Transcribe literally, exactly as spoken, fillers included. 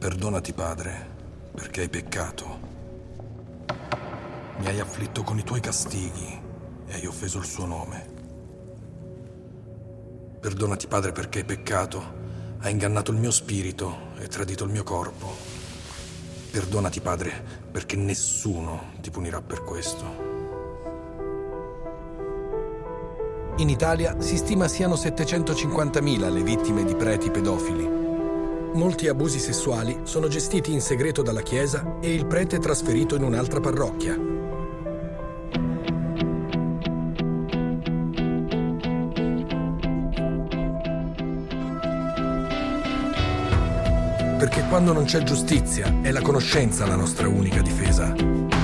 Perdonati, Padre, perché hai peccato. Mi hai afflitto con i tuoi castighi e hai offeso il suo nome. Perdonati, Padre, perché hai peccato, hai ingannato il mio spirito e tradito il mio corpo. Perdonati, Padre, perché nessuno ti punirà per questo. In Italia si stima siano settecentocinquantamila le vittime di preti pedofili. Molti abusi sessuali sono gestiti in segreto dalla Chiesa e il prete è trasferito in un'altra parrocchia. Perché quando non c'è giustizia, è la conoscenza la nostra unica difesa.